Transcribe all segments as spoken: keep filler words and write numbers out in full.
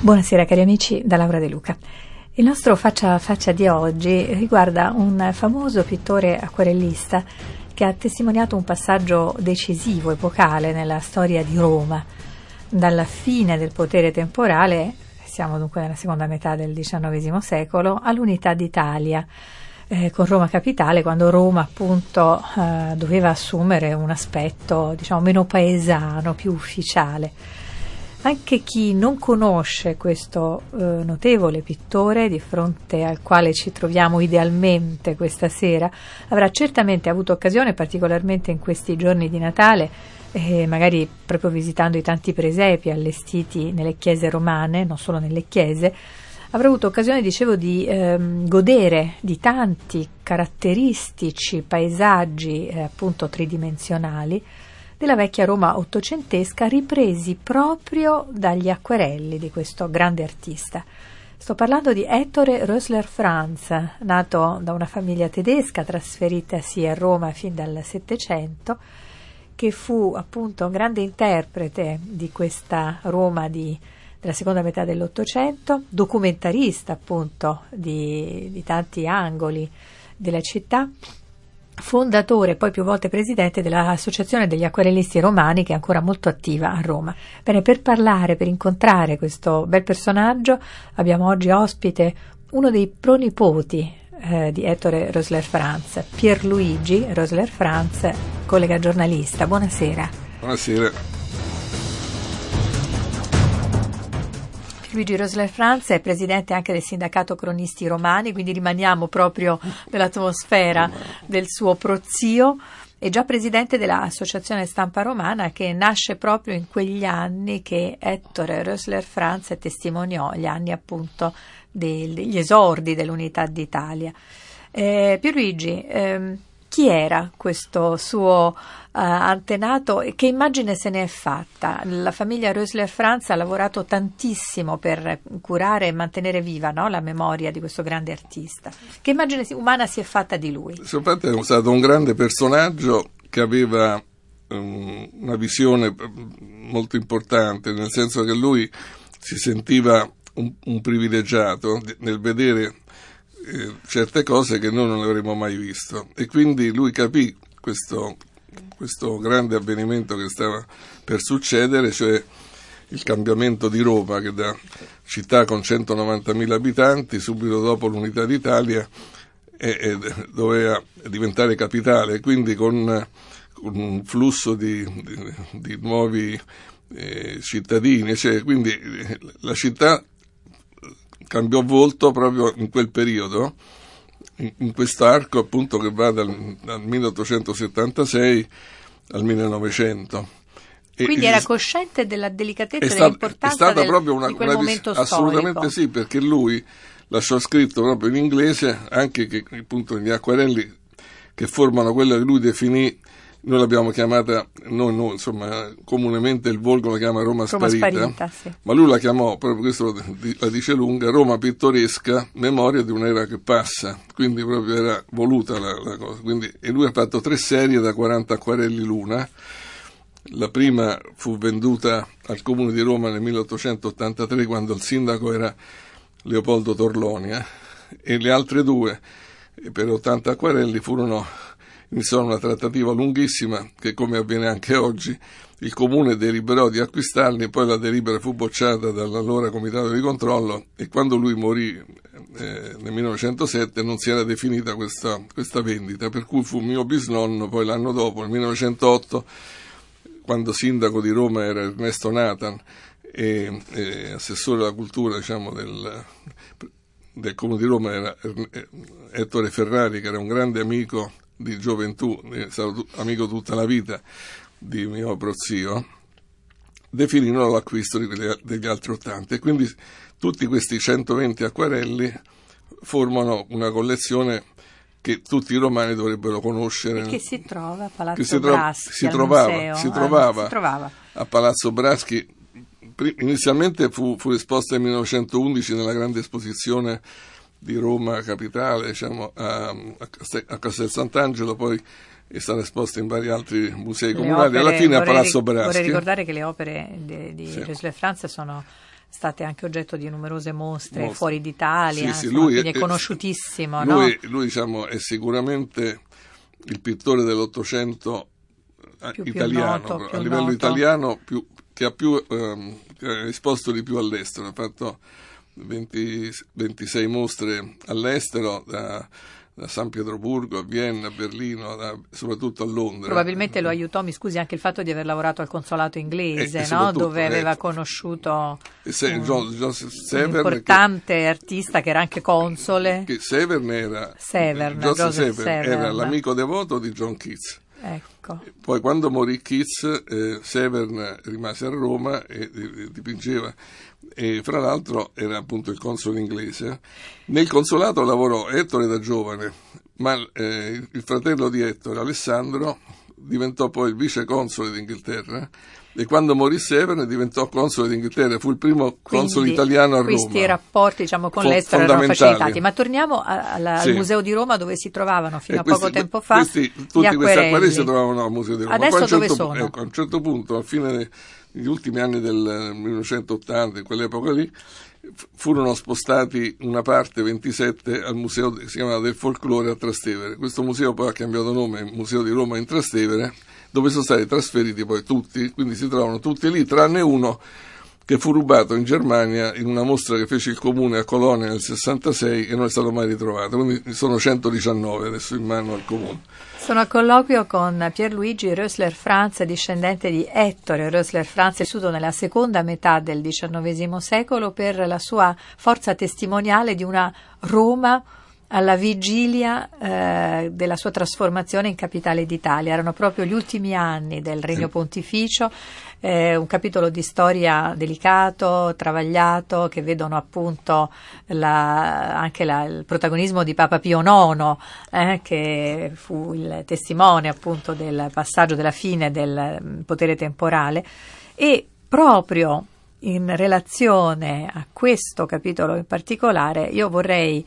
Buonasera cari amici, da Laura De Luca. Il nostro faccia a faccia di oggi riguarda un famoso pittore acquerellista che ha testimoniato un passaggio decisivo, epocale, nella storia di Roma. Dalla fine del potere temporale, siamo dunque nella seconda metà del diciannovesimo secolo, all'unità d'Italia, eh, con Roma capitale, quando Roma appunto eh, doveva assumere un aspetto diciamo meno paesano, più ufficiale. Anche chi non conosce questo eh, notevole pittore, di fronte al quale ci troviamo idealmente questa sera, avrà certamente avuto occasione, particolarmente in questi giorni di Natale, eh, magari proprio visitando i tanti presepi allestiti nelle chiese romane, non solo nelle chiese, avrà avuto occasione, dicevo, di ehm, godere di tanti caratteristici paesaggi eh, appunto tridimensionali della vecchia Roma ottocentesca, ripresi proprio dagli acquerelli di questo grande artista. Sto parlando di Ettore Roesler Franz, nato da una famiglia tedesca trasferitasi a Roma fin dal Settecento, che fu appunto un grande interprete di questa Roma di, della seconda metà dell'Ottocento, documentarista appunto di, di tanti angoli della città, fondatore e poi più volte presidente dell'Associazione degli Acquerellisti Romani, che è ancora molto attiva a Roma. Bene, per parlare, per incontrare questo bel personaggio, abbiamo oggi ospite uno dei pronipoti eh, di Ettore Roesler Franz, Pierluigi Roesler Franz, collega giornalista. Buonasera. Buonasera. Luigi Roesler Franz è presidente anche del sindacato Cronisti Romani, quindi rimaniamo proprio nell'atmosfera del suo prozio. È già presidente dell'Associazione Stampa Romana, che nasce proprio in quegli anni che Ettore Roesler Franz testimoniò, gli anni appunto degli esordi dell'Unità d'Italia. Eh, Pierluigi, ehm, chi era questo suo uh, antenato e che immagine se ne è fatta? La famiglia Roesler Franz ha lavorato tantissimo per curare e mantenere viva, no, la memoria di questo grande artista. Che immagine umana si è fatta di lui? Infatti è stato un grande personaggio che aveva um, una visione molto importante, nel senso che lui si sentiva un, un privilegiato nel vedere certe cose che noi non avremmo mai visto, e quindi lui capì questo, questo grande avvenimento che stava per succedere, cioè il cambiamento di Roma, che da città con centonovantamila abitanti subito dopo l'Unità d'Italia è, è, doveva diventare capitale, quindi con, con un flusso di, di, di nuovi eh, cittadini, cioè, quindi la città cambiò volto proprio in quel periodo, in quest'arco appunto che va dal, dal milleottocentosettantasei al millenovecento. E quindi era cosciente della delicatezza e dell'importanza del, proprio una, di quel una, momento storico. Assolutamente sì, perché lui lasciò scritto proprio in inglese anche che appunto negli acquerelli che formano quella che lui definì, noi l'abbiamo chiamata, noi, noi insomma comunemente il volgo la chiama Roma, Roma sparita, sparita sì. Ma lui la chiamò, proprio questo la dice lunga, Roma pittoresca, memoria di un'era che passa, quindi proprio era voluta la, la cosa. Quindi, e lui ha fatto tre serie da quaranta acquerelli l'una, la prima fu venduta al Comune di Roma nel milleottocentottantatré quando il sindaco era Leopoldo Torlonia, e le altre due per ottanta acquerelli furono iniziò una trattativa lunghissima che, come avviene anche oggi, il Comune deliberò di acquistarli e poi la delibera fu bocciata dall'allora Comitato di Controllo, e quando lui morì eh, nel millenovecentosette non si era definita questa, questa vendita, per cui fu mio bisnonno poi l'anno dopo, nel millenovecentotto, quando sindaco di Roma era Ernesto Nathan e, e assessore alla cultura diciamo del, del Comune di Roma era Ettore Ferrari, che era un grande amico di gioventù, è stato amico tutta la vita di mio prozio, definirono l'acquisto degli altri ottanta, e quindi tutti questi centoventi acquerelli formano una collezione che tutti i romani dovrebbero conoscere. E che si trova a Palazzo si tro- Braschi, si trovava, museo, si, trovava ah, si trovava a Palazzo Braschi. Inizialmente fu, fu esposta nel millenovecentoundici nella grande esposizione di Roma capitale, diciamo, a, a Castel Sant'Angelo, poi è stata esposta in vari altri musei le comunali, opere, alla fine a Palazzo Braschi. Vorrei ricordare che le opere di, di sì. Roesler Franz sono state anche oggetto di numerose mostre, mostre. fuori d'Italia, sì, sì, insomma, lui è, è conosciutissimo. Lui, no? lui diciamo, è sicuramente il pittore dell'Ottocento più, italiano, più noto, a livello noto. italiano più, che ha più ehm, esposto di più all'estero, ha fatto venti, ventisei mostre all'estero, da, da San Pietroburgo a Vienna, a Berlino, da, soprattutto a Londra. Probabilmente lo aiutò, mi scusi, anche il fatto di aver lavorato al consolato inglese, eh, no? dove aveva eh, conosciuto se, un, Joseph Severn, un importante che, artista che era anche console. Che Severn era, Severn, Joseph Joseph Severn Severn. era l'amico devoto di John Keats. Ecco. Poi quando morì Keats, eh, Severn rimase a Roma e, e dipingeva, e fra l'altro era appunto il console inglese. Nel consolato lavorò Ettore da giovane, ma eh, il fratello di Ettore, Alessandro, diventò poi il vice console d'Inghilterra, e quando morì Severn diventò console d'Inghilterra, fu il primo console Quindi, italiano a Roma. Questi rapporti, diciamo, con Fo- l'estero erano facilitati. Ma torniamo alla, sì. al Museo di Roma, dove si trovavano fino e a questi, poco tempo fa questi, tutti gli acquerelli. Questi acquerelli si trovavano al Museo di Roma. Adesso certo, dove sono? Ecco, a un certo punto, alla fine degli ultimi anni del millenovecentottanta, in quell'epoca lì, furono spostati una parte, ventisette, al museo che si chiamava del folklore a Trastevere. Questo museo poi ha cambiato nome, Museo di Roma in Trastevere, dove sono stati trasferiti poi tutti, quindi si trovano tutti lì, tranne uno che fu rubato in Germania in una mostra che fece il comune a Colonia nel sessantasei e non è stato mai ritrovato, quindi sono centodiciannove adesso in mano al comune. Sono a colloquio con Pierluigi Roesler Franz, discendente di Ettore Roesler Franz, vissuto nella seconda metà del diciannovesimo secolo per la sua forza testimoniale di una Roma alla vigilia eh, della sua trasformazione in capitale d'Italia. Erano proprio gli ultimi anni del Regno Pontificio, eh, un capitolo di storia delicato, travagliato, che vedono appunto la, anche la, il protagonismo di Papa Pio nono, eh, che fu il testimone appunto del passaggio della fine del potere temporale, e proprio in relazione a questo capitolo in particolare io vorrei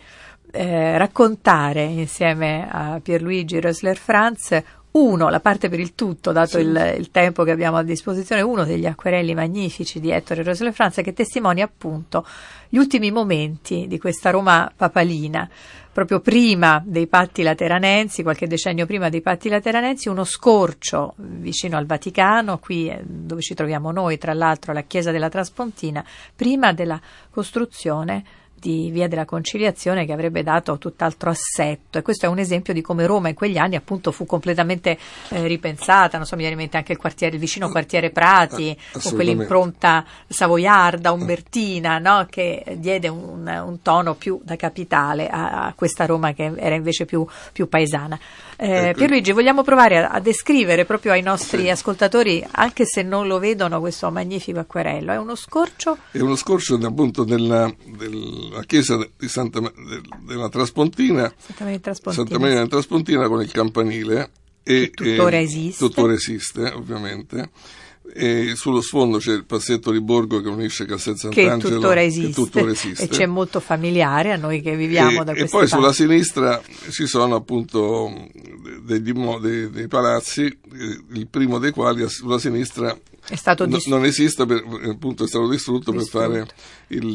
Eh, raccontare insieme a Pierluigi Roesler Franz uno, la parte per il tutto, dato sì. il, il tempo che abbiamo a disposizione, uno degli acquerelli magnifici di Ettore Roesler Franz, che testimonia appunto gli ultimi momenti di questa Roma papalina, proprio prima dei patti lateranensi, qualche decennio prima dei patti lateranensi, uno scorcio vicino al Vaticano, qui dove ci troviamo noi, tra l'altro alla chiesa della Traspontina, prima della costruzione di Via della Conciliazione, che avrebbe dato tutt'altro assetto. E questo è un esempio di come Roma in quegli anni appunto fu completamente eh, ripensata. Non so, mi viene in mente anche il quartiere, il vicino quartiere Prati, con quell'impronta savoiarda, umbertina, no? che diede un, un tono più da capitale a, a questa Roma che era invece più, più paesana. Eh, ecco. Pierluigi, vogliamo provare a, a descrivere proprio ai nostri sì. ascoltatori, anche se non lo vedono, questo magnifico acquerello. È uno scorcio? È uno scorcio appunto della, del la chiesa di Santa, della Traspontina, Santa Maria in Traspontina, Santa Maria in Traspontina con il campanile, e, tuttora, e esiste. tuttora esiste ovviamente, e sullo sfondo c'è il passetto di borgo che unisce Castel Sant'Angelo, che tuttora esiste, che tuttora esiste. E c'è molto familiare a noi che viviamo e, da queste parti. E poi parti. Sulla sinistra ci sono appunto degli, dei, dei palazzi, il primo dei quali sulla sinistra È stato dist- non esiste, per, appunto è stato distrutto, distrutto. per fare il,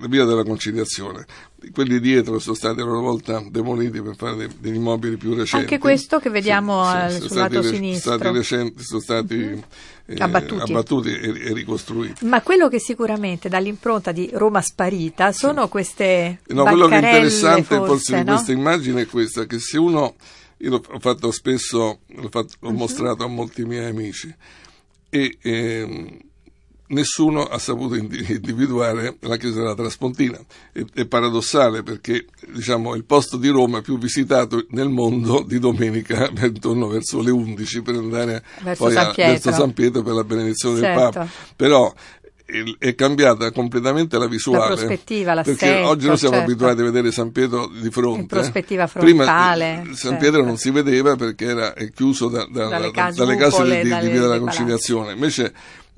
la Via della Conciliazione. Quelli dietro sono stati a loro volta demoliti per fare dei, degli immobili più recenti. Anche questo che vediamo sì, al, sì, sul lato re- sinistro. Stati recenti, sono stati mm-hmm. eh, abbattuti, abbattuti e, e ricostruiti. Ma quello che sicuramente dà l'impronta di Roma sparita sono sì. queste no, baccarelle. Quello che è interessante forse, forse no? di questa immagine è questa, che se uno, io l'ho fatto spesso, l'ho, fatto, l'ho mm-hmm. mostrato a molti miei amici, e ehm, nessuno ha saputo individuare la chiesa della Traspontina. È, è paradossale perché, diciamo, il posto di Roma più visitato nel mondo di domenica, intorno verso le undici, per andare verso, poi San, a, Pietro. verso San Pietro per la benedizione, certo, del Papa. Però è cambiata completamente la visuale, la prospettiva, l'assetto, perché oggi noi siamo, certo, abituati a vedere San Pietro di fronte, in prospettiva frontale. Prima San, certo, Pietro non si vedeva perché era chiuso da, da, dalle, da, dalle case di, di, di Via della Conciliazione. Invece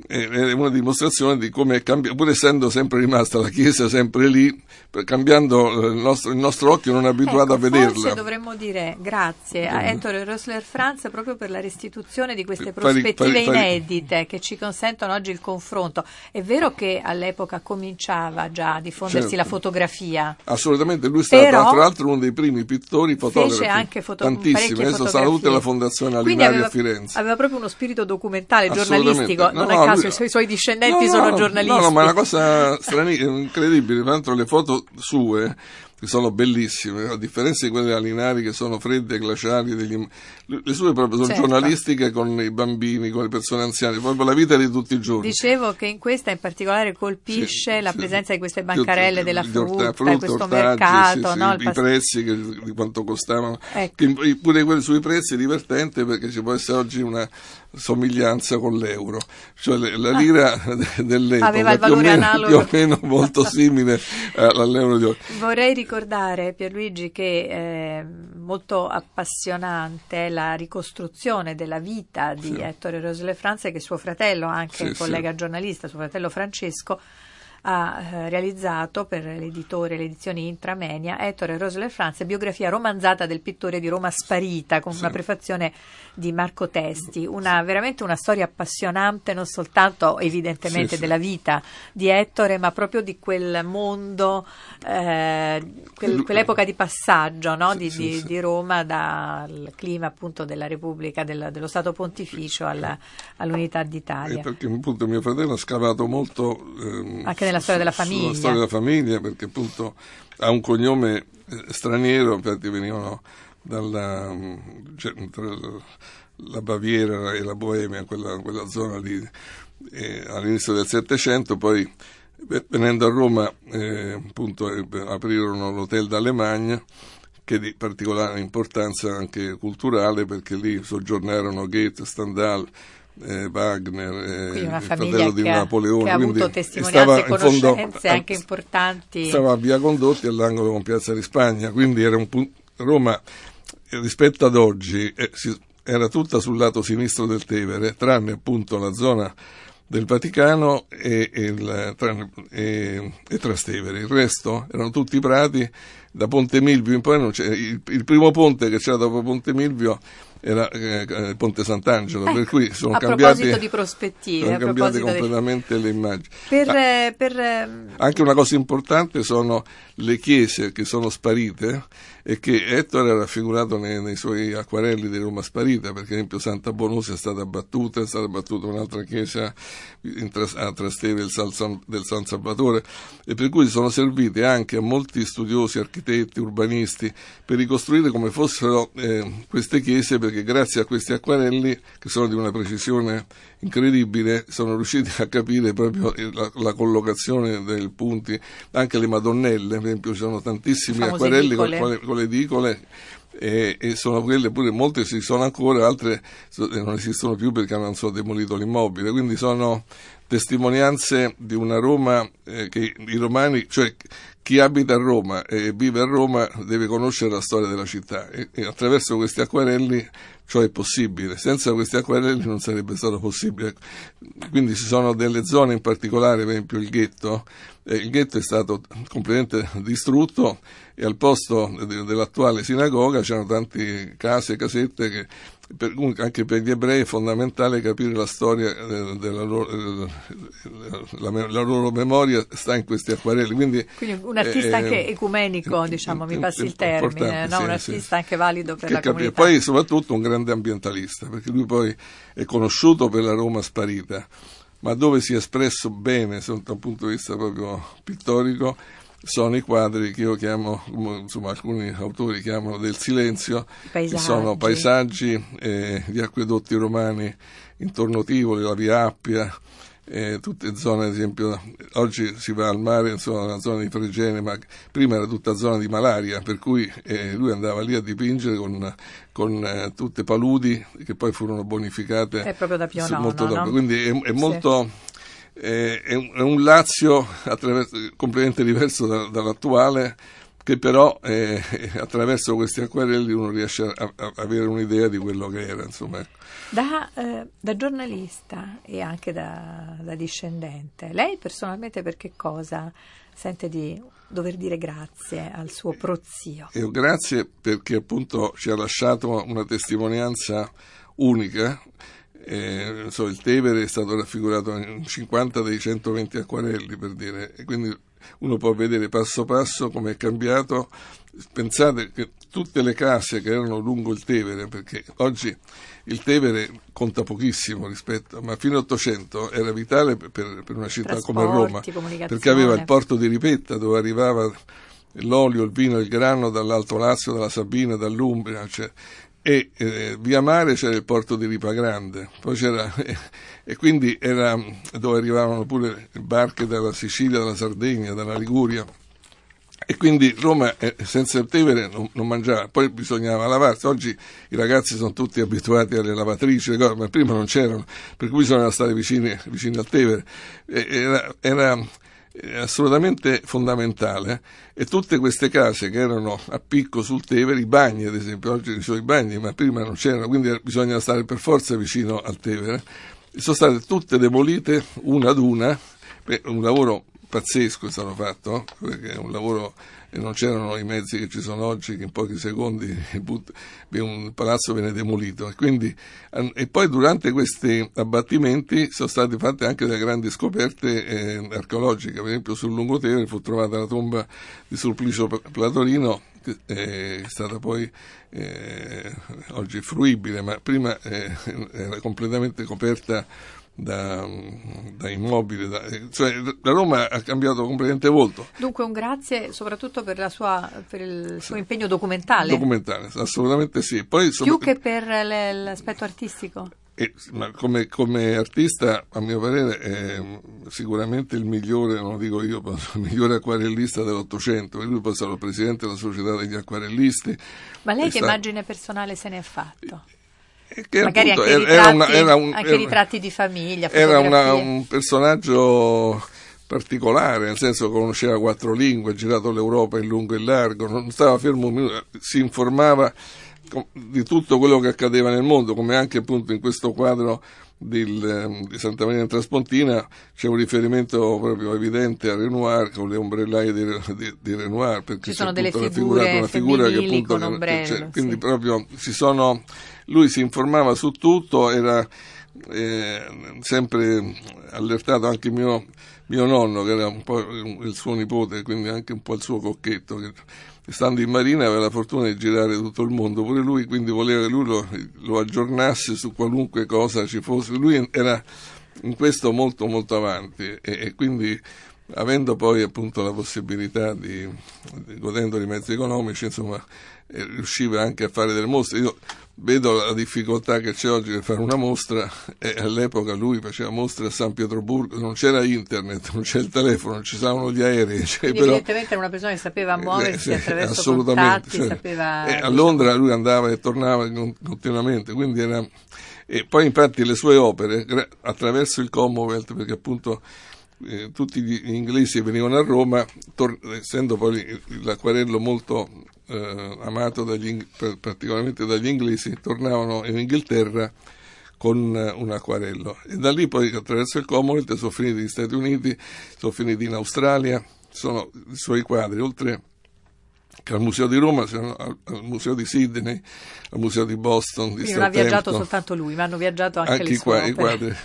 è una dimostrazione di come è cambiato, pur essendo sempre rimasta la chiesa sempre lì, cambiando il nostro, il nostro occhio non è abituato, ecco, a vederla. Forse dovremmo dire grazie a Ettore Roesler Franz proprio per la restituzione di queste prospettive pari, pari, pari. inedite che ci consentono oggi il confronto. È vero che all'epoca cominciava già a diffondersi, certo, la fotografia. Assolutamente, lui è stato, però, tra l'altro, uno dei primi pittori fotografi. Fece anche foto- tantissimi, adesso sta tutta la Fondazione Alinari a Firenze. Aveva proprio uno spirito documentale, giornalistico, no, non no, caso i suoi discendenti no, sono giornalisti. No, no, ma è una cosa stranissima, incredibile. Tra l'altro le foto sue, che sono bellissime, a differenza di quelle Alinari che sono fredde, glaciali, degli... le sue proprio sono, certo, giornalistiche, con i bambini, con le persone anziane, proprio la vita di tutti i giorni. Dicevo che in questa in particolare colpisce, sì, la, sì, presenza di queste bancarelle della frutta, frutta, questo ortaggi, mercato, sì, sì, no, i past... prezzi che, di quanto costavano, ecco, che pure quelli sui prezzi è divertente perché ci può essere oggi una somiglianza con l'euro, cioè la lira ah. dell'euro aveva il valore più o meno, analogo, più o meno molto simile all'euro di oggi. Vorrei ricordare, Pierluigi, che è molto appassionante la ricostruzione della vita di, sì, Ettore Roesler Franz, che suo fratello, anche, sì, il collega, sì, giornalista, suo fratello Francesco, ha realizzato per l'editore, le edizioni Intramenia, Ettore Roesler Franz, biografia romanzata del pittore di Roma sparita, con, sì, una prefazione di Marco Testi, una, veramente una storia appassionante, non soltanto evidentemente, sì, sì, della vita di Ettore, ma proprio di quel mondo, eh, quel, quell'epoca di passaggio, no? di, sì, di, sì. di Roma, dal clima appunto della Repubblica, del, dello Stato Pontificio alla, all'Unità d'Italia. E perché appunto mio fratello ha scavato molto ehm, anche nella storia della famiglia. Sulla storia della famiglia, perché appunto ha un cognome straniero, infatti venivano dalla cioè, la Baviera e la Boemia, quella, quella zona lì, eh, all'inizio del Settecento, poi venendo a Roma eh, appunto eh, aprirono l'Hotel d'Alemagne, che di particolare importanza anche culturale, perché lì soggiornarono Goethe, Stendhal, Eh, Wagner, eh, il fratello di Napoleone, che ha avuto testimonianze e conoscenze anche importanti. Stava a Via Condotti, all'angolo con Piazza di Spagna, quindi era un punto, Roma rispetto ad oggi eh, si, era tutta sul lato sinistro del Tevere, tranne appunto la zona del Vaticano e, e, il, tranne, e, e Trastevere, il resto erano tutti prati. Da Ponte Milvio in poi non c'era, il, il primo ponte che c'era dopo Ponte Milvio era eh, il Ponte Sant'Angelo, ecco, per cui sono a cambiate proposito di prospettive, sono a cambiate completamente di... le immagini. Per, ah, per... Anche una cosa importante sono le chiese che sono sparite e che Ettore ha raffigurato nei, nei suoi acquarelli di Roma sparita, perché ad esempio Santa Bonosa è stata abbattuta, è stata abbattuta un'altra chiesa in, a Trastevere del San Salvatore, e per cui sono servite anche a molti studiosi, architetti, urbanisti, per ricostruire come fossero eh, queste chiese, che grazie a questi acquarelli, che sono di una precisione incredibile, sono riusciti a capire proprio la, la collocazione dei punti, anche le Madonnelle, per esempio, ci sono tantissimi acquarelli con, con le edicole, e, e sono quelle pure, molte ci sono ancora, altre non esistono più perché hanno so, demolito l'immobile, quindi sono testimonianze di una Roma eh, che i romani, cioè chi abita a Roma e vive a Roma deve conoscere la storia della città, e, e attraverso questi acquarelli ciò è possibile. Senza questi acquarelli non sarebbe stato possibile. Quindi ci sono delle zone in particolare, per esempio il ghetto, eh, il ghetto è stato completamente distrutto e al posto de- dell'attuale sinagoga c'erano tante case e casette che per, anche per gli ebrei è fondamentale capire la storia eh, della loro, eh, la, me- la loro memoria sta in questi acquarelli. Quindi, Quindi un artista eh, anche ecumenico, eh, diciamo, eh, mi passi il termine, no? Sì, un artista sì. anche valido per che la capire. comunità. Poi soprattutto un grande ambientalista, perché lui poi è conosciuto per la Roma sparita, ma dove si è espresso bene sotto un punto di vista proprio pittorico sono i quadri che io chiamo, insomma alcuni autori chiamano del silenzio, che sono paesaggi, eh, gli acquedotti romani intorno Tivoli, la via Appia, eh, tutte zone, ad esempio oggi si va al mare, insomma, nella zona di Fregene, ma prima era tutta zona di malaria, per cui eh, lui andava lì a dipingere con, con eh, tutte paludi che poi furono bonificate è proprio da Pio Nono, molto dopo, no? Quindi è, è molto... Sì. È un Lazio completamente diverso da, dall'attuale, che però eh, attraverso questi acquerelli uno riesce a, a avere un'idea di quello che era, insomma. Da, eh, da giornalista e anche da, da discendente, lei personalmente per che cosa sente di dover dire grazie al suo prozio? Eh, grazie perché appunto ci ha lasciato una testimonianza unica. Eh, so, il Tevere è stato raffigurato in cinquanta dei centoventi acquarelli, per dire, e quindi uno può vedere passo passo come è cambiato. Pensate che tutte le case che erano lungo il Tevere, perché oggi il Tevere conta pochissimo rispetto, ma fino all'Ottocento era vitale per, per una città come Roma, perché aveva il porto di Ripetta dove arrivava l'olio, il vino, il grano dall'Alto Lazio, dalla Sabina, dall'Umbria, cioè, e eh, via mare c'era il porto di Ripagrande, poi c'era eh, e quindi era dove arrivavano pure barche dalla Sicilia, dalla Sardegna, dalla Liguria, e quindi Roma eh, senza il Tevere non, non mangiava, poi bisognava lavarsi. Oggi i ragazzi sono tutti abituati alle lavatrici, ma prima non c'erano, per cui bisognava stare vicini, vicini al Tevere. Eh, era, era assolutamente fondamentale, e tutte queste case che erano a picco sul Tevere, i bagni ad esempio, oggi ci sono i bagni ma prima non c'erano, quindi bisogna stare per forza vicino al Tevere, sono state tutte demolite una ad una. Beh, un lavoro pazzesco è stato fatto, perché è un lavoro, e non c'erano i mezzi che ci sono oggi, che in pochi secondi un palazzo viene demolito, e quindi, e poi durante questi abbattimenti sono state fatte anche delle grandi scoperte eh, archeologiche. Per esempio sul Lungotevere fu trovata la tomba di Sulplicio Platorino, che è stata poi eh, oggi fruibile, ma prima eh, era completamente coperta Da, da immobili, da, cioè la Roma ha cambiato completamente volto. Dunque un grazie soprattutto per, la sua, per il suo sì. impegno documentale. Documentale, assolutamente sì. Poi, più sopra... che per le, l'aspetto artistico. E, ma come, come artista, a mio parere, è sicuramente il migliore, non lo dico io, il migliore acquarellista dell'Ottocento. Lui poi è stato presidente della Società degli Acquarellisti. Ma lei che sta... immagine personale se ne ha fatto? Che magari appunto, anche, era ritratti, una, era un, anche era, ritratti di famiglia, era una, un personaggio particolare, nel senso che conosceva quattro lingue, ha girato l'Europa in lungo e in largo, non stava fermo un minuto, si informava di tutto quello che accadeva nel mondo, come anche appunto in questo quadro del, di Santa Maria in Traspontina c'è un riferimento proprio evidente a Renoir, con le ombrellaie di, di, di Renoir, perché ci sono delle figure una figura che appunto con ombrello, che, cioè, quindi sì. proprio si sono lui si informava su tutto, era eh, sempre allertato. Anche mio, mio nonno, che era un po' il suo nipote, quindi anche un po' il suo cocchetto, che stando in marina aveva la fortuna di girare tutto il mondo pure lui, quindi voleva che lui lo, lo aggiornasse su qualunque cosa ci fosse. Lui era in questo molto molto avanti, e, e quindi avendo poi appunto la possibilità di, di godendo dei mezzi economici, insomma, eh, riusciva anche a fare delle mostre. Io vedo la difficoltà che c'è oggi per fare una mostra, e all'epoca lui faceva mostre a San Pietroburgo, non c'era internet, non c'era il telefono, non ci stavano gli aerei, cioè, però, evidentemente era una persona che sapeva muoversi eh, sì, attraverso contatti, cioè, sapeva... eh, a Londra lui andava e tornava continuamente, quindi era... E poi infatti le sue opere attraverso il Commonwealth, perché appunto Eh, tutti gli inglesi venivano a Roma, tor- essendo poi l'acquarello molto eh, amato dagli ing- particolarmente dagli inglesi, tornavano in Inghilterra con eh, un acquarello, e da lì poi attraverso il Commonwealth sono finiti negli Stati Uniti, sono finiti in Australia, sono i suoi quadri, oltre che al Museo di Roma, al, al Museo di Sydney, al Museo di Boston, di Southampton. Non ha viaggiato soltanto lui, ma hanno viaggiato anche, anche le sue qua, i quadri.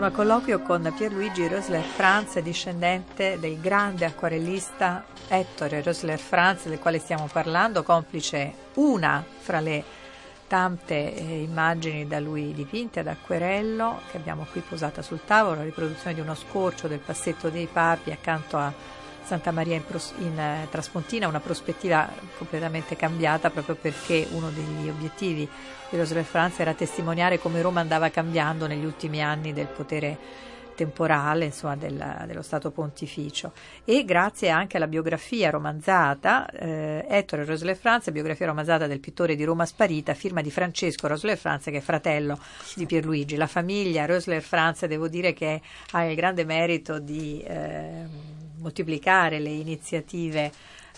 sono a colloquio con Pierluigi Roesler Franz, discendente del grande acquarellista Ettore Roesler Franz, del quale stiamo parlando, complice una fra le tante eh, immagini da lui dipinte ad acquerello che abbiamo qui posata sul tavolo, la riproduzione di uno scorcio del Passetto dei Papi accanto a Santa Maria in, pros- in eh, Traspontina, una prospettiva completamente cambiata proprio perché uno degli obiettivi di Roesler Franz era testimoniare come Roma andava cambiando negli ultimi anni del potere temporale, insomma, della, dello Stato Pontificio. E grazie anche alla biografia romanzata, eh, Ettore Roesler Franz, biografia romanzata del pittore di Roma sparita, firma di Francesco Roesler Franz, che è fratello di Pierluigi. La famiglia Roesler Franz, devo dire che ha il grande merito di eh, moltiplicare le iniziative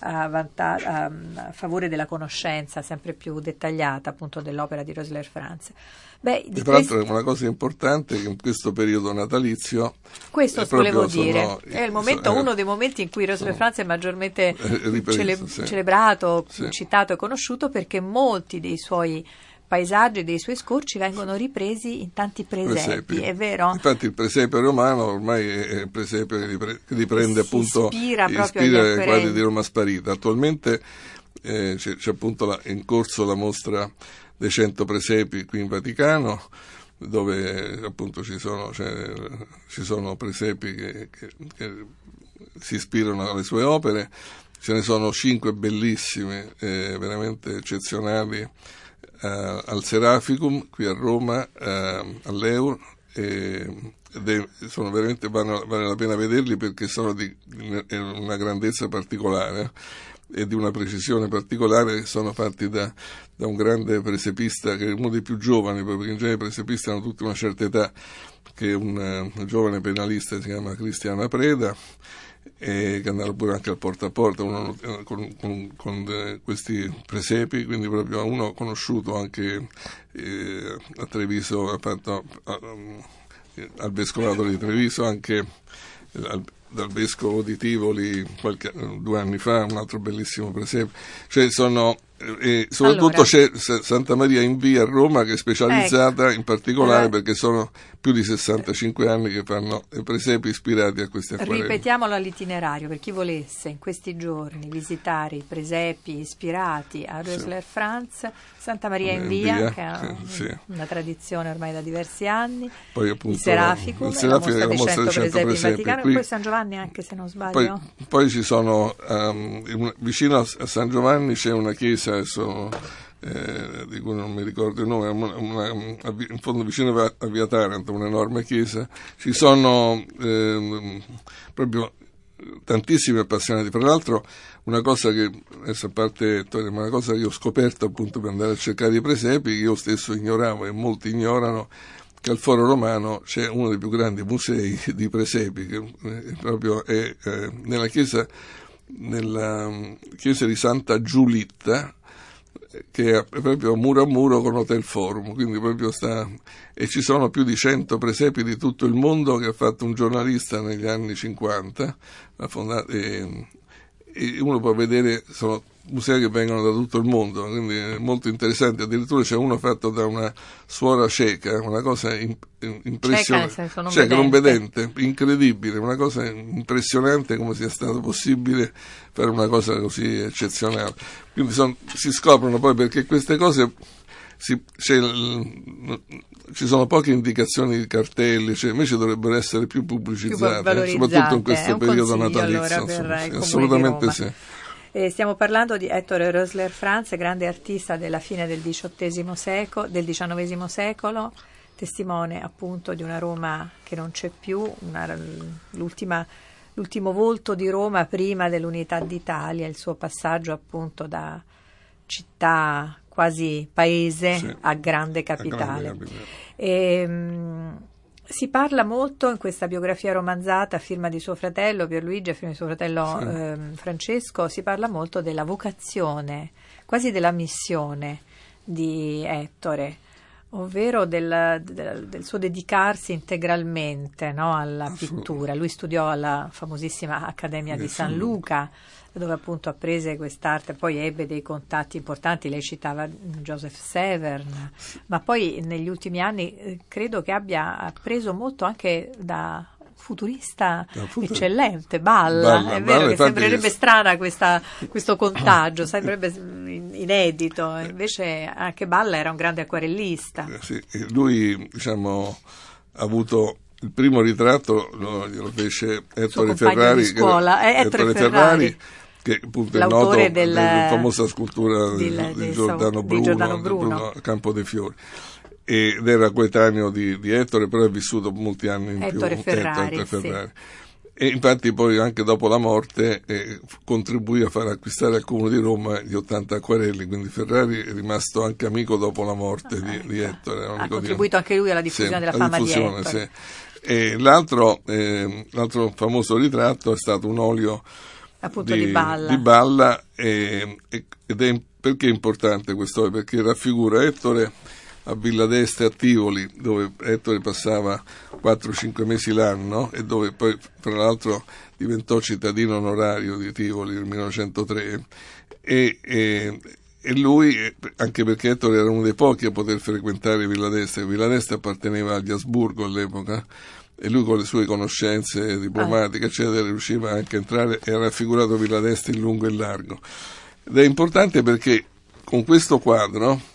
a, vantag- a, a favore della conoscenza sempre più dettagliata, appunto, dell'opera di Roesler Franz. Beh, di e tra questi... l'altro, una cosa importante è che in questo periodo natalizio, questo volevo dire, sono, è il momento, sono, uno dei momenti in cui Roesler Franz è maggiormente eh, ripreso, cele- sì. celebrato, sì. citato e conosciuto, perché molti dei suoi paesaggi, dei suoi scorci vengono ripresi in tanti presepi, presepi, è vero? Infatti il presepio romano ormai è il presepio che ripre- riprende, si appunto ispira, ispira i quadri di Roma sparita. Attualmente eh, c'è, c'è appunto la, in corso la mostra dei cento presepi qui in Vaticano, dove appunto ci sono, cioè, ci sono presepi che, che, che si ispirano alle sue opere. Ce ne sono cinque bellissime, eh, veramente eccezionali, Uh, al Seraficum qui a Roma, uh, all'Eur, e, ed è, sono veramente, vale, vale la pena vederli, perché sono di, di una grandezza particolare e di una precisione particolare. Sono fatti da, da un grande presepista che è uno dei più giovani, perché in genere i presepisti hanno tutti una certa età, che è un, un giovane penalista, si chiama Cristiano Preda, e che andava pure anche al Porta a Porta, uno, con, con, con questi presepi, quindi proprio uno conosciuto anche eh, a Treviso, fatto, a, a, al Vescovado di Treviso, anche al, dal Vescovo di Tivoli qualche, due anni fa, un altro bellissimo presepe. Cioè sono, e soprattutto allora, c'è Santa Maria in Via a Roma, che è specializzata, ecco, in particolare perché sono più di sessantacinque anni che fanno presepi ispirati a questi acquerelli. Ripetiamolo all'itinerario per chi volesse in questi giorni visitare i presepi ispirati a Roesler sì. Franz. Santa Maria in, in Via, via che è sì. una tradizione ormai da diversi anni. Poi appunto il Seraficum, il Seraficum la mostra di cento presepi, presepi in Vaticano, qui, e poi San Giovanni anche, se non sbaglio. Poi, poi ci sono um, vicino a San Giovanni c'è una chiesa, Adesso, eh, di cui non mi ricordo il nome, una, una, in fondo vicino a Via Taranto, un'enorme chiesa. Ci sono eh, proprio tantissimi appassionati. Tra l'altro, una cosa che adesso a parte, ma una cosa che io ho scoperto appunto per andare a cercare i presepi, che io stesso ignoravo e molti ignorano, che al Foro Romano c'è uno dei più grandi musei di presepi, che è proprio è, eh, nella chiesa nella chiesa di Santa Giulietta, che è proprio muro a muro con Hotel Forum, quindi proprio sta, e ci sono più di cento presepi di tutto il mondo che ha fatto un giornalista negli anni cinquanta, la fonda, e, e uno può vedere, sono musei che vengono da tutto il mondo, quindi è molto interessante. Addirittura c'è uno fatto da una suora cieca, una cosa in, in, impressionante, cieca, non, cieca, vedente. non vedente, incredibile, una cosa impressionante come sia stato possibile fare una cosa così eccezionale. Quindi son, si scoprono poi, perché queste cose si, c'è il, ci sono poche indicazioni di cartelli, cioè, invece dovrebbero essere più pubblicizzate, più soprattutto in questo periodo natalizio. Allora, per insomma, assolutamente sì. Eh, stiamo parlando di Ettore Roesler Franz, grande artista della fine del diciottesimo secolo, del diciannovesimo secolo, testimone appunto di una Roma che non c'è più, una, l'ultima, l'ultimo volto di Roma prima dell'unità d'Italia, il suo passaggio appunto da città quasi paese sì, a grande capitale. A grande capitale. E, mh, si parla molto in questa biografia romanzata, firma di suo fratello Pierluigi, firma di suo fratello sì. eh, Francesco, si parla molto della vocazione, quasi della missione di Ettore, ovvero del, del, del suo dedicarsi integralmente, no, alla pittura. Lui studiò alla famosissima Accademia di San Luca, dove appunto apprese quest'arte, poi ebbe dei contatti importanti. Lei citava Joseph Severn, ma poi negli ultimi anni eh, credo che abbia appreso molto anche da futurista futura. eccellente, Balla, Balla è vero Balla, che sembrerebbe che... strana questa, questo contagio, sembrerebbe inedito, invece anche Balla era un grande acquarellista. Sì, lui, diciamo, ha avuto il primo ritratto, lo, lo fece Ettore Ferrari, di scuola, eh, Ettore Ferrari, che appunto è noto del, della famosa scultura di, di, di Giordano Bruno, di Giordano Bruno. Bruno Campo dei Fiori, ed era coetaneo di, di Ettore, però è vissuto molti anni in Ettore più Ferrari, Ettore Ferrari. Sì. E infatti poi anche dopo la morte eh, contribuì a far acquistare al Comune di Roma gli ottanta acquarelli, quindi Ferrari è rimasto anche amico dopo la morte ah, di, ecco. di Ettore. Ha contribuito di... anche lui alla diffusione sì, della fama diffusione, di Ettore. Sì. E l'altro, eh, l'altro famoso ritratto è stato un olio appunto di, di Balla, di Balla eh, ed è perché è importante questo? Perché raffigura Ettore a Villa d'Este a Tivoli, dove Ettore passava quattro cinque mesi l'anno e dove poi tra l'altro diventò cittadino onorario di Tivoli nel millenovecentotre, e, e, e lui, anche perché Ettore era uno dei pochi a poter frequentare Villa d'Este. Villa d'Este apparteneva agli Asburgo all'epoca, e lui con le sue conoscenze diplomatiche ah. eccetera riusciva anche a entrare, e ha raffigurato Villa d'Este in lungo e in largo. Ed è importante perché con questo quadro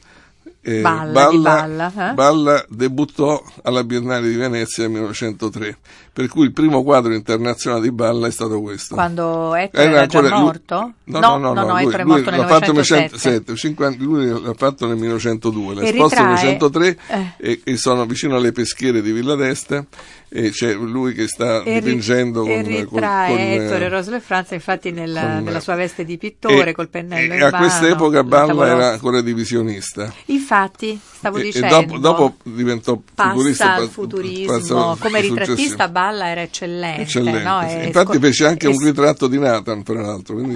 Eh, Balla, Balla, Balla, eh? Balla debuttò alla Biennale di Venezia nel millenovecentotre, per cui il primo quadro internazionale di Balla è stato questo. Quando Ettore era, era già lui, morto? No, no, no, no, no, no Ettore lui, è morto lui nel millenovecentosette. cinquanta, lui l'ha fatto nel millenovecentodue, l'ha esposto nel millenovecentotre eh. e, e sono vicino alle Peschiere di Villa d'Este, e c'è lui che sta e dipingendo e con, ritrae con, con Ettore Roesler Franz, infatti nella, con, nella sua veste di pittore e, col pennello e in a mano. A quest'epoca Balla era ancora divisionista. Infatti, stavo e, dicendo, e dopo, dopo diventò passa al futurismo, passa, come ritrattista Balla era eccellente. eccellente no? Sì. Infatti scor- fece anche es- un ritratto di Nathan, tra l'altro, quindi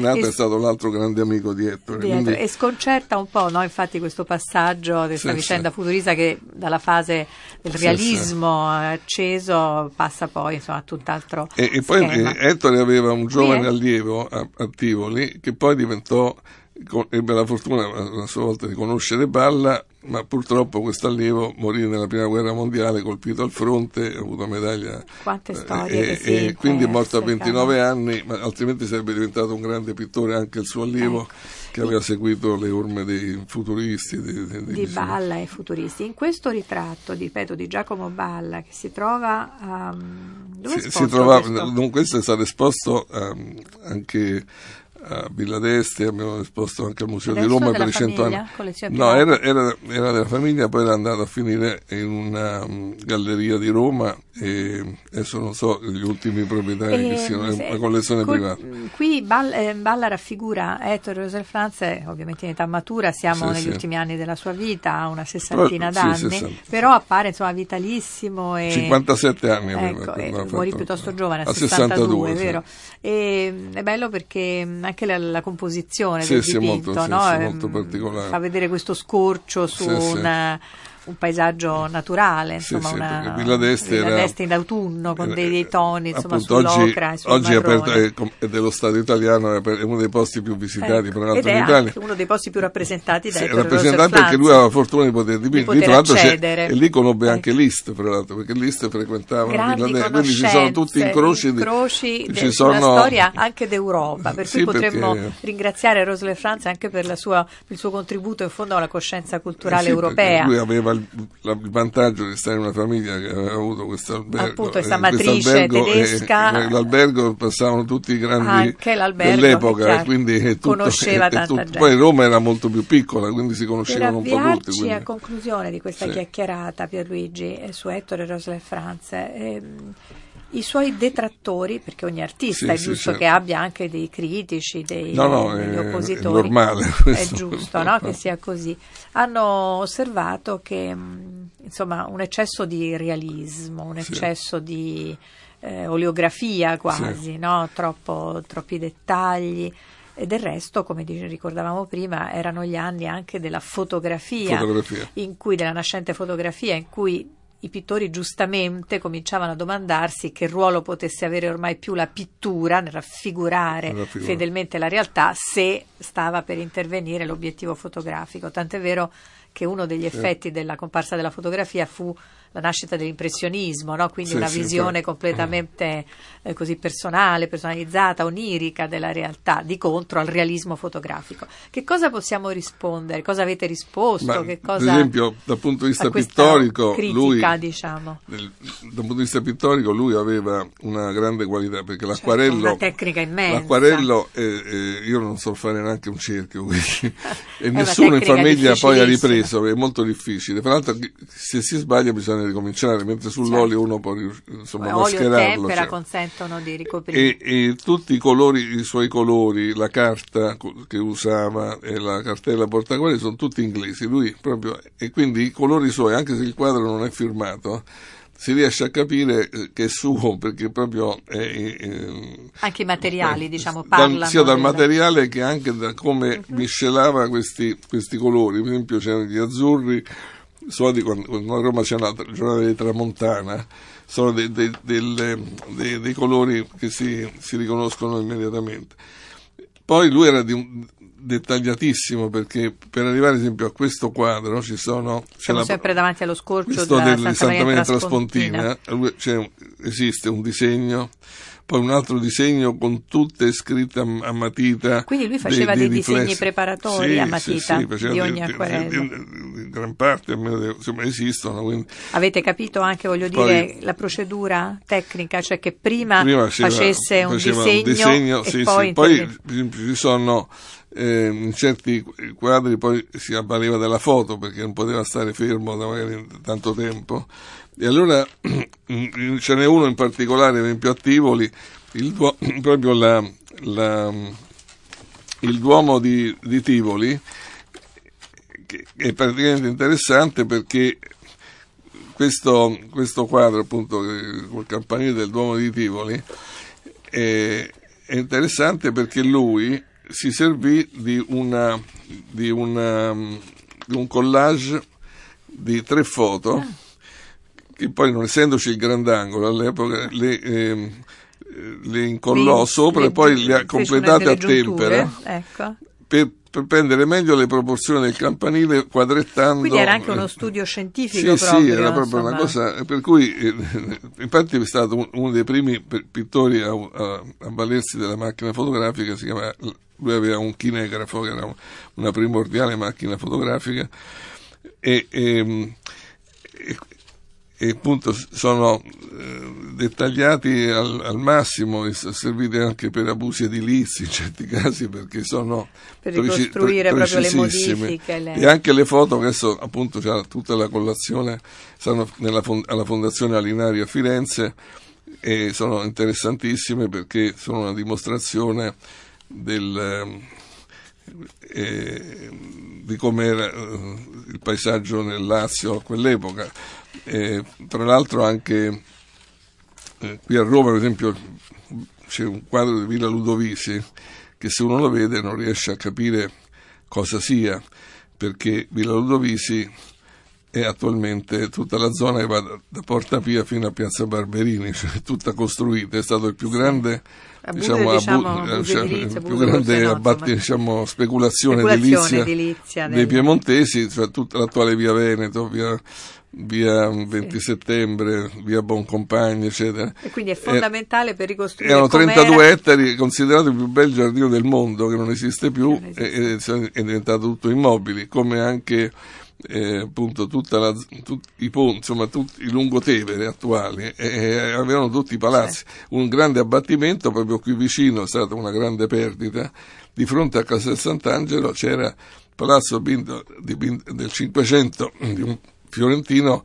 Nathan es- è stato l'altro grande amico di Ettore. Di quindi... E sconcerta un po', no? Infatti questo passaggio, questa sì, vicenda sì. futurista che dalla fase del sì, realismo sì. acceso passa poi insomma a tutt'altro e, e poi schema. Ettore aveva un giovane sì, eh? allievo a, a Tivoli che poi diventò ebbe la fortuna a sua volta di conoscere Balla, ma purtroppo questo allievo morì nella prima guerra mondiale colpito al fronte, ha avuto medaglia quante storie e, che e quindi è morto a ventinove anni, ma altrimenti sarebbe diventato un grande pittore anche il suo allievo, ecco, che aveva seguito le orme dei futuristi dei, dei, dei di diciamo. Balla e futuristi. In questo ritratto, ripeto, di Giacomo Balla che si trova a... dove si, si trova, questo? Non, questo è stato esposto um, anche a Villa d'Este, abbiamo esposto anche al Museo di Roma per i cento anni. No, era, era, era della famiglia, poi era andato a finire in una um, galleria di Roma, e adesso non so gli ultimi proprietari e, che siano, se, è una collezione col, privata. Qui Balla, eh, Balla raffigura Ettore Roesler Franz, ovviamente in età matura, siamo sì, negli sì. ultimi anni della sua vita, ha una sessantina però, d'anni, sì, sessanta, però appare insomma vitalissimo. E, cinquantasette anni aveva. Ecco, morì piuttosto giovane, a sessantadue, sessantadue sì. vero? E, è bello perché anche la, la composizione sì, del sì, dipinto molto, no? sì, molto particolare. Fa vedere questo scorcio su sì, una, sì. un paesaggio naturale, insomma, sì, sì, una Villa d'Este, Villa d'Este era, in autunno con era, dei, dei toni insomma, sull'ocra oggi, e sul oggi è, aperto, è, è dello Stato italiano, è uno dei posti più visitati, ecco, per l'altro in Italia uno dei posti più rappresentati da sì, rappresentante Franz, perché lui aveva la fortuna di poter dipingere, di poter e lì conobbe anche Liszt, per l'altro, perché Liszt frequentava Villa d'Este, quindi ci sono tutti incroci, incroci di, ci sono... una storia anche d'Europa, per sì, cui potremmo perché... ringraziare Roesler Franz anche per la sua, il suo contributo in fondo alla coscienza culturale eh sì, europea. Lui aveva il, il vantaggio di stare in una famiglia che aveva avuto questo albergo, appunto questa eh, matrice tedesca, e, e l'albergo passavano tutti i grandi dell'epoca, chiaro, quindi è tutto, conosceva è, è tanta tutto. gente. Poi Roma era molto più piccola, quindi si conoscevano un po' tutti. Quindi... a conclusione di questa sì. chiacchierata, Pierluigi, su Ettore Roesler Franz, ehm, i suoi detrattori, perché ogni artista sì, è giusto sì, certo. che abbia anche dei critici, dei, no, no, degli è, oppositori, è normale, è giusto no? che sia così, hanno osservato che insomma un eccesso di realismo, un eccesso sì. di eh, oleografia quasi, sì. no? Troppo, troppi dettagli, E del resto, come dice, ricordavamo prima, erano gli anni anche della fotografia, fotografia. In cui, della nascente fotografia, in cui i pittori giustamente cominciavano a domandarsi che ruolo potesse avere ormai più la pittura nel raffigurare la fedelmente la realtà, se stava per intervenire l'obiettivo fotografico. Tant'è vero che uno degli effetti della comparsa della fotografia fu la nascita dell'impressionismo, no? Quindi sì, una sì, visione sì. completamente eh, così personale, personalizzata, onirica della realtà, di contro al realismo fotografico. Che cosa possiamo rispondere? Cosa avete risposto? Ma, che cosa, ad esempio, dal punto di vista pittorico, critica, lui, diciamo. nel, dal punto di vista pittorico lui aveva una grande qualità, perché l'acquarello, certo, una tecnica immensa. L'acquarello, è, è, io non so fare neanche un cerchio, quindi, e nessuno in famiglia poi ha ripreso. È molto difficile, tra l'altro se si sbaglia bisogna ricominciare, mentre sull'olio certo. uno può, insomma, Beh, mascherarlo. Olio e tempera cioè. consentono di ricoprire. E, e tutti i colori, i suoi colori, la carta che usava e la cartella portaquarelli sono tutti inglesi, lui proprio, e quindi i colori suoi, anche se il quadro non è firmato, si riesce a capire che è suo, perché proprio è, è, anche i materiali, è, diciamo, parlano dal, sia dal della... materiale che anche da come uh-huh. miscelava questi, questi colori. Per esempio c'erano gli azzurri, so di, quando, quando a Roma c'è una giornata di tramontana, sono dei, dei, delle, dei, dei colori che si, si riconoscono immediatamente. Poi lui era di un dettagliatissimo, perché per arrivare ad esempio a questo quadro ci sono, siamo c'è sempre la, davanti allo scorcio da del, Santa Maria in Traspontina, Traspontina esiste un disegno, poi un altro disegno con tutte scritte a, a matita, quindi lui faceva dei, dei, dei disegni riflessi. preparatori sì, a matita sì, sì, di ogni acquerello, gran parte almeno de, insomma, esistono, quindi. Avete capito anche, voglio dire, poi, la procedura tecnica, cioè che prima, prima faceva, facesse un, faceva disegno, un disegno e sì, poi, sì. Poi ci sono Eh, in certi quadri poi si avvaleva della foto, perché non poteva stare fermo da magari tanto tempo, e allora ce n'è uno in particolare, per esempio a Tivoli, il duo, proprio la, la, il Duomo di, di Tivoli, che è praticamente interessante perché questo, questo quadro, appunto, col campanile del Duomo di Tivoli è, è interessante perché lui si servì di, una, di, una, di un collage di tre foto, ah. che poi, non essendoci il grandangolo all'epoca, le, eh, le incollò le, sopra le, e poi le ha completate a tempera, ecco. per, per prendere meglio le proporzioni del campanile, quadrettando. Quindi era anche uno studio scientifico. Sì, proprio, sì, era proprio insomma. una cosa, per cui eh, infatti è stato uno dei primi pittori a, a, a avvalersi della macchina fotografica, si chiama. Lui aveva un chinegrafo, che era una primordiale macchina fotografica, e, e, e, e appunto sono dettagliati al, al massimo, e servite anche per abusi edilizi in certi casi, perché sono per ricostruire preci, pre, proprio le modifiche le... e anche le foto. Adesso appunto c'è tutta la collazione, sono nella, alla Fondazione Alinari a Firenze, e sono interessantissime perché sono una dimostrazione Del, eh, di come era eh, il paesaggio nel Lazio a quell'epoca. Eh, tra l'altro anche eh, qui a Roma, per esempio, c'è un quadro di Villa Ludovisi che se uno lo vede non riesce a capire cosa sia, perché Villa Ludovisi è attualmente tutta la zona che va da Porta Pia fino a Piazza Barberini, cioè tutta costruita, è stato il più grande diciamo, abu- diciamo, edilizia, più grande abbat- diciamo, speculazione, speculazione edilizia, edilizia dei piemontesi, cioè tutta l'attuale via Veneto, via, via venti sì. settembre, via Boncompagni, eccetera. E quindi è fondamentale eh, per ricostruire. Erano trentadue ettari, considerato il più bel giardino del mondo, che non esiste più, non esiste. È, è diventato tutto immobili, come anche Eh, appunto tutta la, tut, i ponti, insomma tut, i lungotevere attuali eh, avevano tutti i palazzi, un grande abbattimento proprio qui vicino, è stata una grande perdita. Di fronte a Castel Sant'Angelo c'era il palazzo Bindo, di Bindo, del Cinquecento di un fiorentino,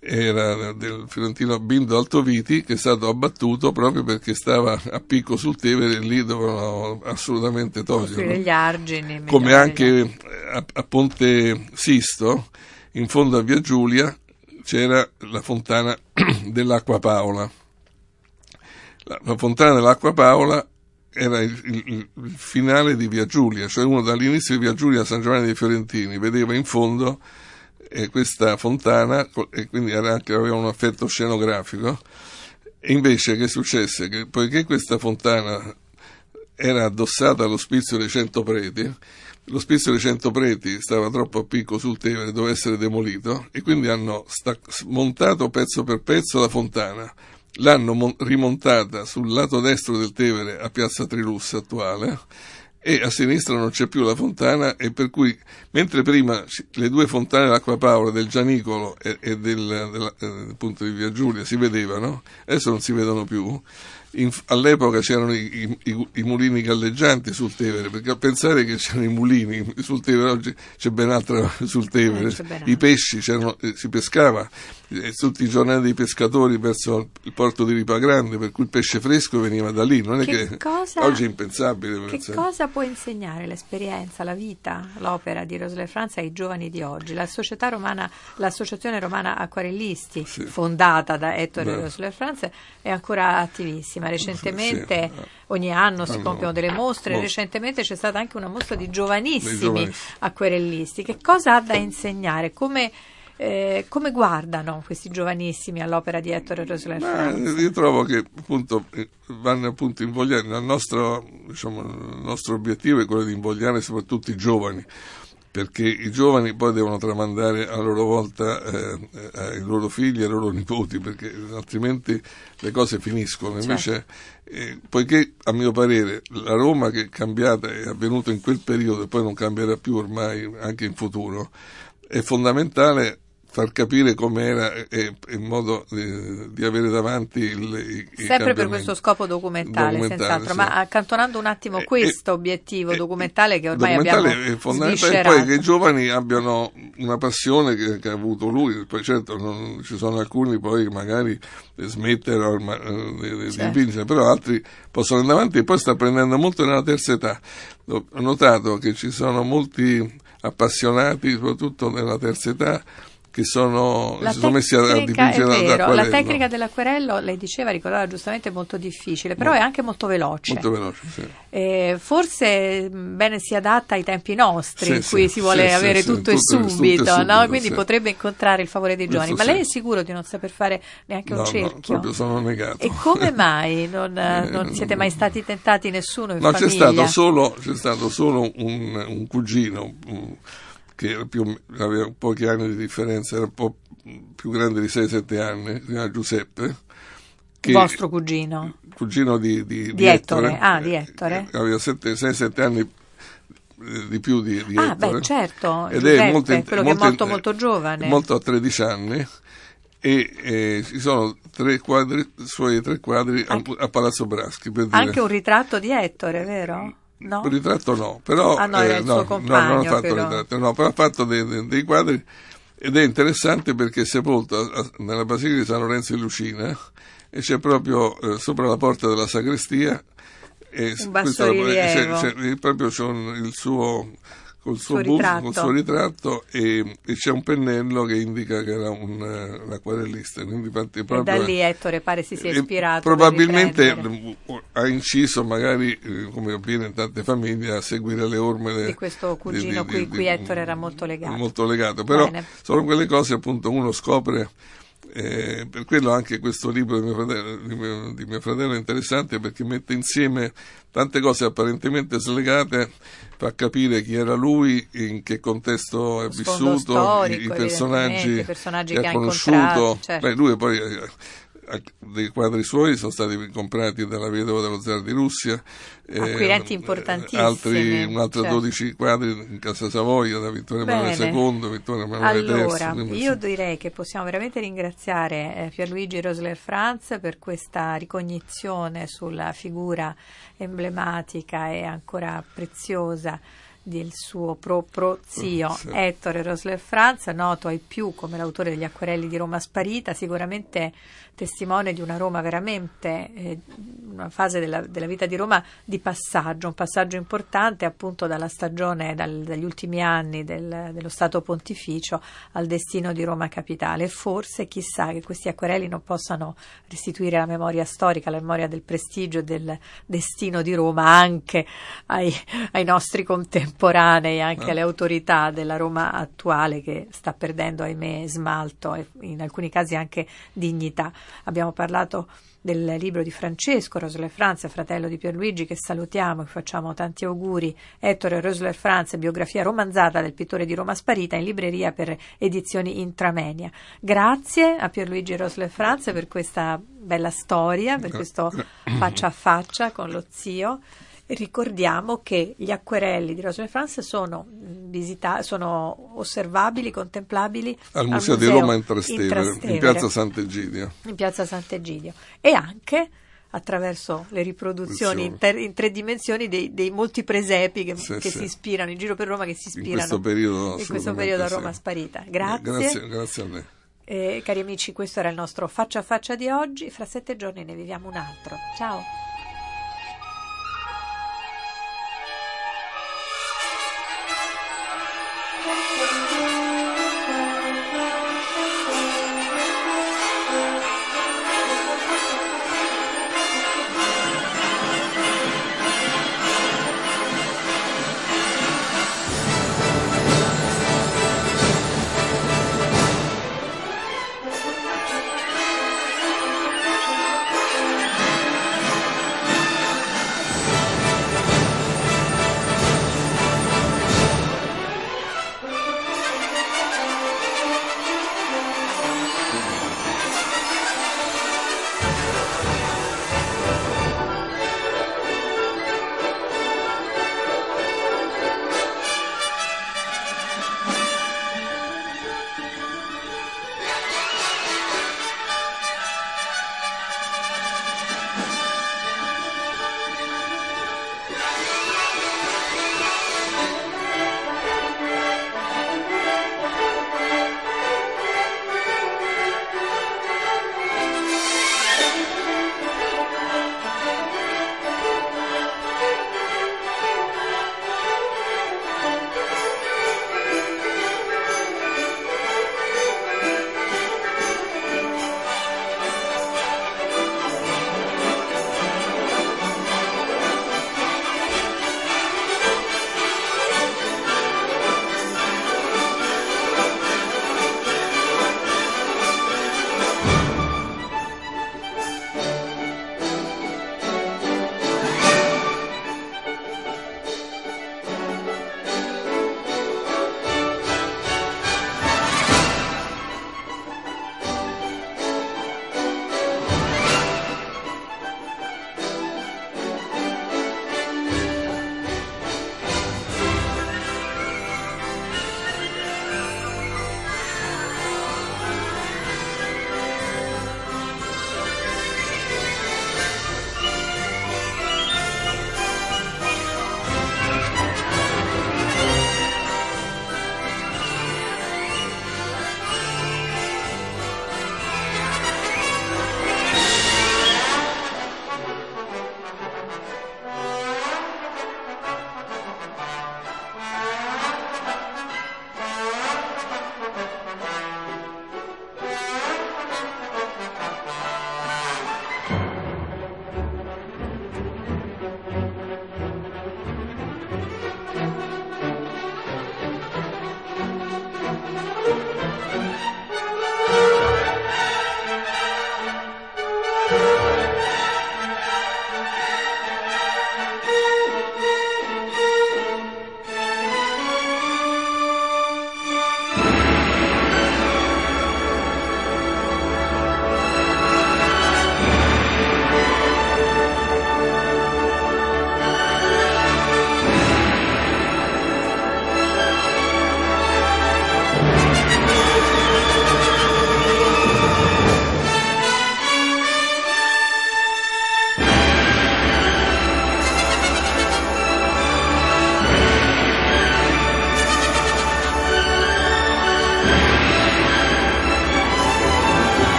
era del fiorentino Bindo Altoviti, che è stato abbattuto proprio perché stava a picco sul Tevere, e lì dovevano assolutamente toglierlo, gli argini, come anche a, a Ponte Sisto, in fondo a Via Giulia, c'era la fontana dell'Acqua Paola. La, la fontana dell'Acqua Paola era il, il, il finale di Via Giulia, cioè uno dall'inizio di Via Giulia a San Giovanni dei Fiorentini vedeva in fondo eh, questa fontana, e quindi era anche, aveva un effetto scenografico. E invece che successe? Che poiché questa fontana era addossata all'ospizio dei Cento Preti, l'ospizio dei Cento Preti stava troppo a picco sul Tevere, doveva essere demolito, e quindi hanno montato pezzo per pezzo la fontana, l'hanno rimontata sul lato destro del Tevere a Piazza Trilussa attuale, e a sinistra non c'è più la fontana, e per cui mentre prima le due fontane dell'Acquapaura, del Gianicolo e del, del punto di Via Giulia, si vedevano, adesso non si vedono più. In, all'epoca c'erano i, i, i mulini galleggianti sul Tevere, perché a pensare che c'erano i mulini sul Tevere, oggi c'è ben altro sul Tevere, eh, i pesci, c'erano, eh, si pescava, eh, tutti i giornali dei pescatori verso il porto di Ripagrande, per cui il pesce fresco veniva da lì. Non è che, che cosa, oggi è impensabile. Che pensare. Cosa può insegnare l'esperienza, la vita, l'opera di Roesler Franz ai giovani di oggi? La società romana, l'associazione romana acquarellisti, sì, fondata da Ettore Roesler Franz, è ancora attivissima. Ma recentemente, sì, sì, ogni anno si allora, compiono delle mostre, mostre, recentemente c'è stata anche una mostra di giovanissimi acquerellisti. Che cosa ha da insegnare? Come, eh, come guardano questi giovanissimi all'opera di Ettore Roesler Franz? Io trovo che appunto vanno appunto invogliando, il nostro, diciamo, il nostro obiettivo è quello di invogliare soprattutto i giovani, perché i giovani poi devono tramandare a loro volta eh, ai loro figli e ai loro nipoti, perché altrimenti le cose finiscono. Invece, eh, poiché a mio parere la Roma che è cambiata è avvenuta in quel periodo e poi non cambierà più ormai anche in futuro, è fondamentale far capire com'era e il modo di, di avere davanti il, i sempre per questo scopo documentale, documentale senz'altro, sì. Ma accantonando un attimo questo e, obiettivo e, documentale che ormai documentale abbiamo è fondamentale, e poi che i giovani abbiano una passione che, che ha avuto lui. Poi certo non, ci sono alcuni poi che magari smetteranno ma, di certo. vincere, però altri possono andare avanti, e poi sta prendendo molto nella terza età. Ho notato che ci sono molti appassionati soprattutto nella terza età che sono, si sono messi a dipingere l'acquerello. La tecnica dell'acquerello, lei diceva, ricordava giustamente, è molto difficile, però no, è anche molto veloce. Molto veloce, sì. Eh, forse bene si adatta ai tempi nostri, sì, in cui sì, si vuole sì, avere sì, tutto, sì, e tutto, subito, tutto e subito, no? Quindi sì, potrebbe incontrare il favore dei giovani. Questo ma lei sì, è sicuro di non saper fare neanche no, un cerchio? No, proprio sono negato. E come mai? Non, eh, non siete mai stati tentati nessuno in no, famiglia? C'è stato solo, c'è stato solo un, un cugino, un, che era più, aveva pochi anni di differenza, era un po' più grande di sei sette anni, si chiama Giuseppe. Che, vostro cugino? Cugino di, di, di, di Ettore. Ettore. Ah, di Ettore. Aveva sei sette anni di più di, di ah, Ettore. Ah, beh, certo, ed Giuseppe, è molto, quello molto, che è morto molto giovane. Molto a tredici anni. E eh, ci sono tre quadri, suoi tre quadri anche, a Palazzo Braschi. Per dire. Anche un ritratto di Ettore, vero? No? Il ritratto no, però ah, no, eh, no, no, non ho fatto però. Ritratto, no, però ha fatto dei, dei, dei quadri, ed è interessante perché è sepolto a, nella Basilica di San Lorenzo in Lucina, e c'è proprio eh, sopra la porta della sagrestia e un bassorilievo, c'è, c'è, proprio c'è un, il suo col suo, suo busto, ritratto. Col suo ritratto, e, e c'è un pennello che indica che era un, un acquarellista, quindi infatti proprio, da lì Ettore pare si sia ispirato, probabilmente ha inciso, magari come avviene in tante famiglie, a seguire le orme de, di questo cugino di, di, cui, di, cui Ettore era molto legato molto legato però bene. Sono quelle cose appunto uno scopre. Eh, per quello anche questo libro di mio, fratello, di, mio, di mio fratello è interessante, perché mette insieme tante cose apparentemente slegate, fa capire chi era lui, in che contesto è vissuto, i, i personaggi, personaggi che, che ha conosciuto. Certo. Beh, lui poi dei quadri suoi sono stati comprati dalla vedova dello zar di Russia, acquirenti eh, importantissimi, altri un altro certo. dodici quadri in Casa Savoia da Vittorio Emanuele secondo, Vittorio Emanuele terzo. Allora, io direi che possiamo veramente ringraziare Pierluigi Roesler Franz per questa ricognizione sulla figura emblematica e ancora preziosa del suo proprio zio, sì. Ettore Roesler Franz, noto ai più come l'autore degli acquerelli di Roma sparita, sicuramente testimone di una Roma veramente, eh, una fase della, della vita di Roma di passaggio, un passaggio importante appunto dalla stagione, dal, dagli ultimi anni del, dello Stato Pontificio al destino di Roma capitale. E forse chissà che questi acquerelli non possano restituire la memoria storica, la memoria del prestigio e del destino di Roma anche ai, ai nostri contemporanei, anche no. alle autorità della Roma attuale che sta perdendo, ahimè, smalto e in alcuni casi anche dignità. Abbiamo parlato del libro di Francesco Roesler Franz, fratello di Pierluigi, che salutiamo e facciamo tanti auguri. Ettore Roesler Franz, biografia romanzata del pittore di Roma sparita, in libreria per Edizioni Intramenia. Grazie a Pierluigi Roesler Franz per questa bella storia, per questo faccia a faccia con lo zio. Ricordiamo che gli acquerelli di Roesler Franz sono, visita- sono osservabili, contemplabili al, al Museo di Roma in Trastevere, in Trastevere, in piazza Sant'Egidio. In piazza Sant'Egidio. E anche attraverso le riproduzioni in, ter- in tre dimensioni dei, dei molti presepi che, sì, che sì. si ispirano in giro per Roma, che si ispirano in questo periodo, in questo periodo a Roma sì. sparita. Grazie. Grazie, grazie a me. Eh, cari amici, questo era il nostro faccia a faccia di oggi. Fra sette giorni ne viviamo un altro. Ciao.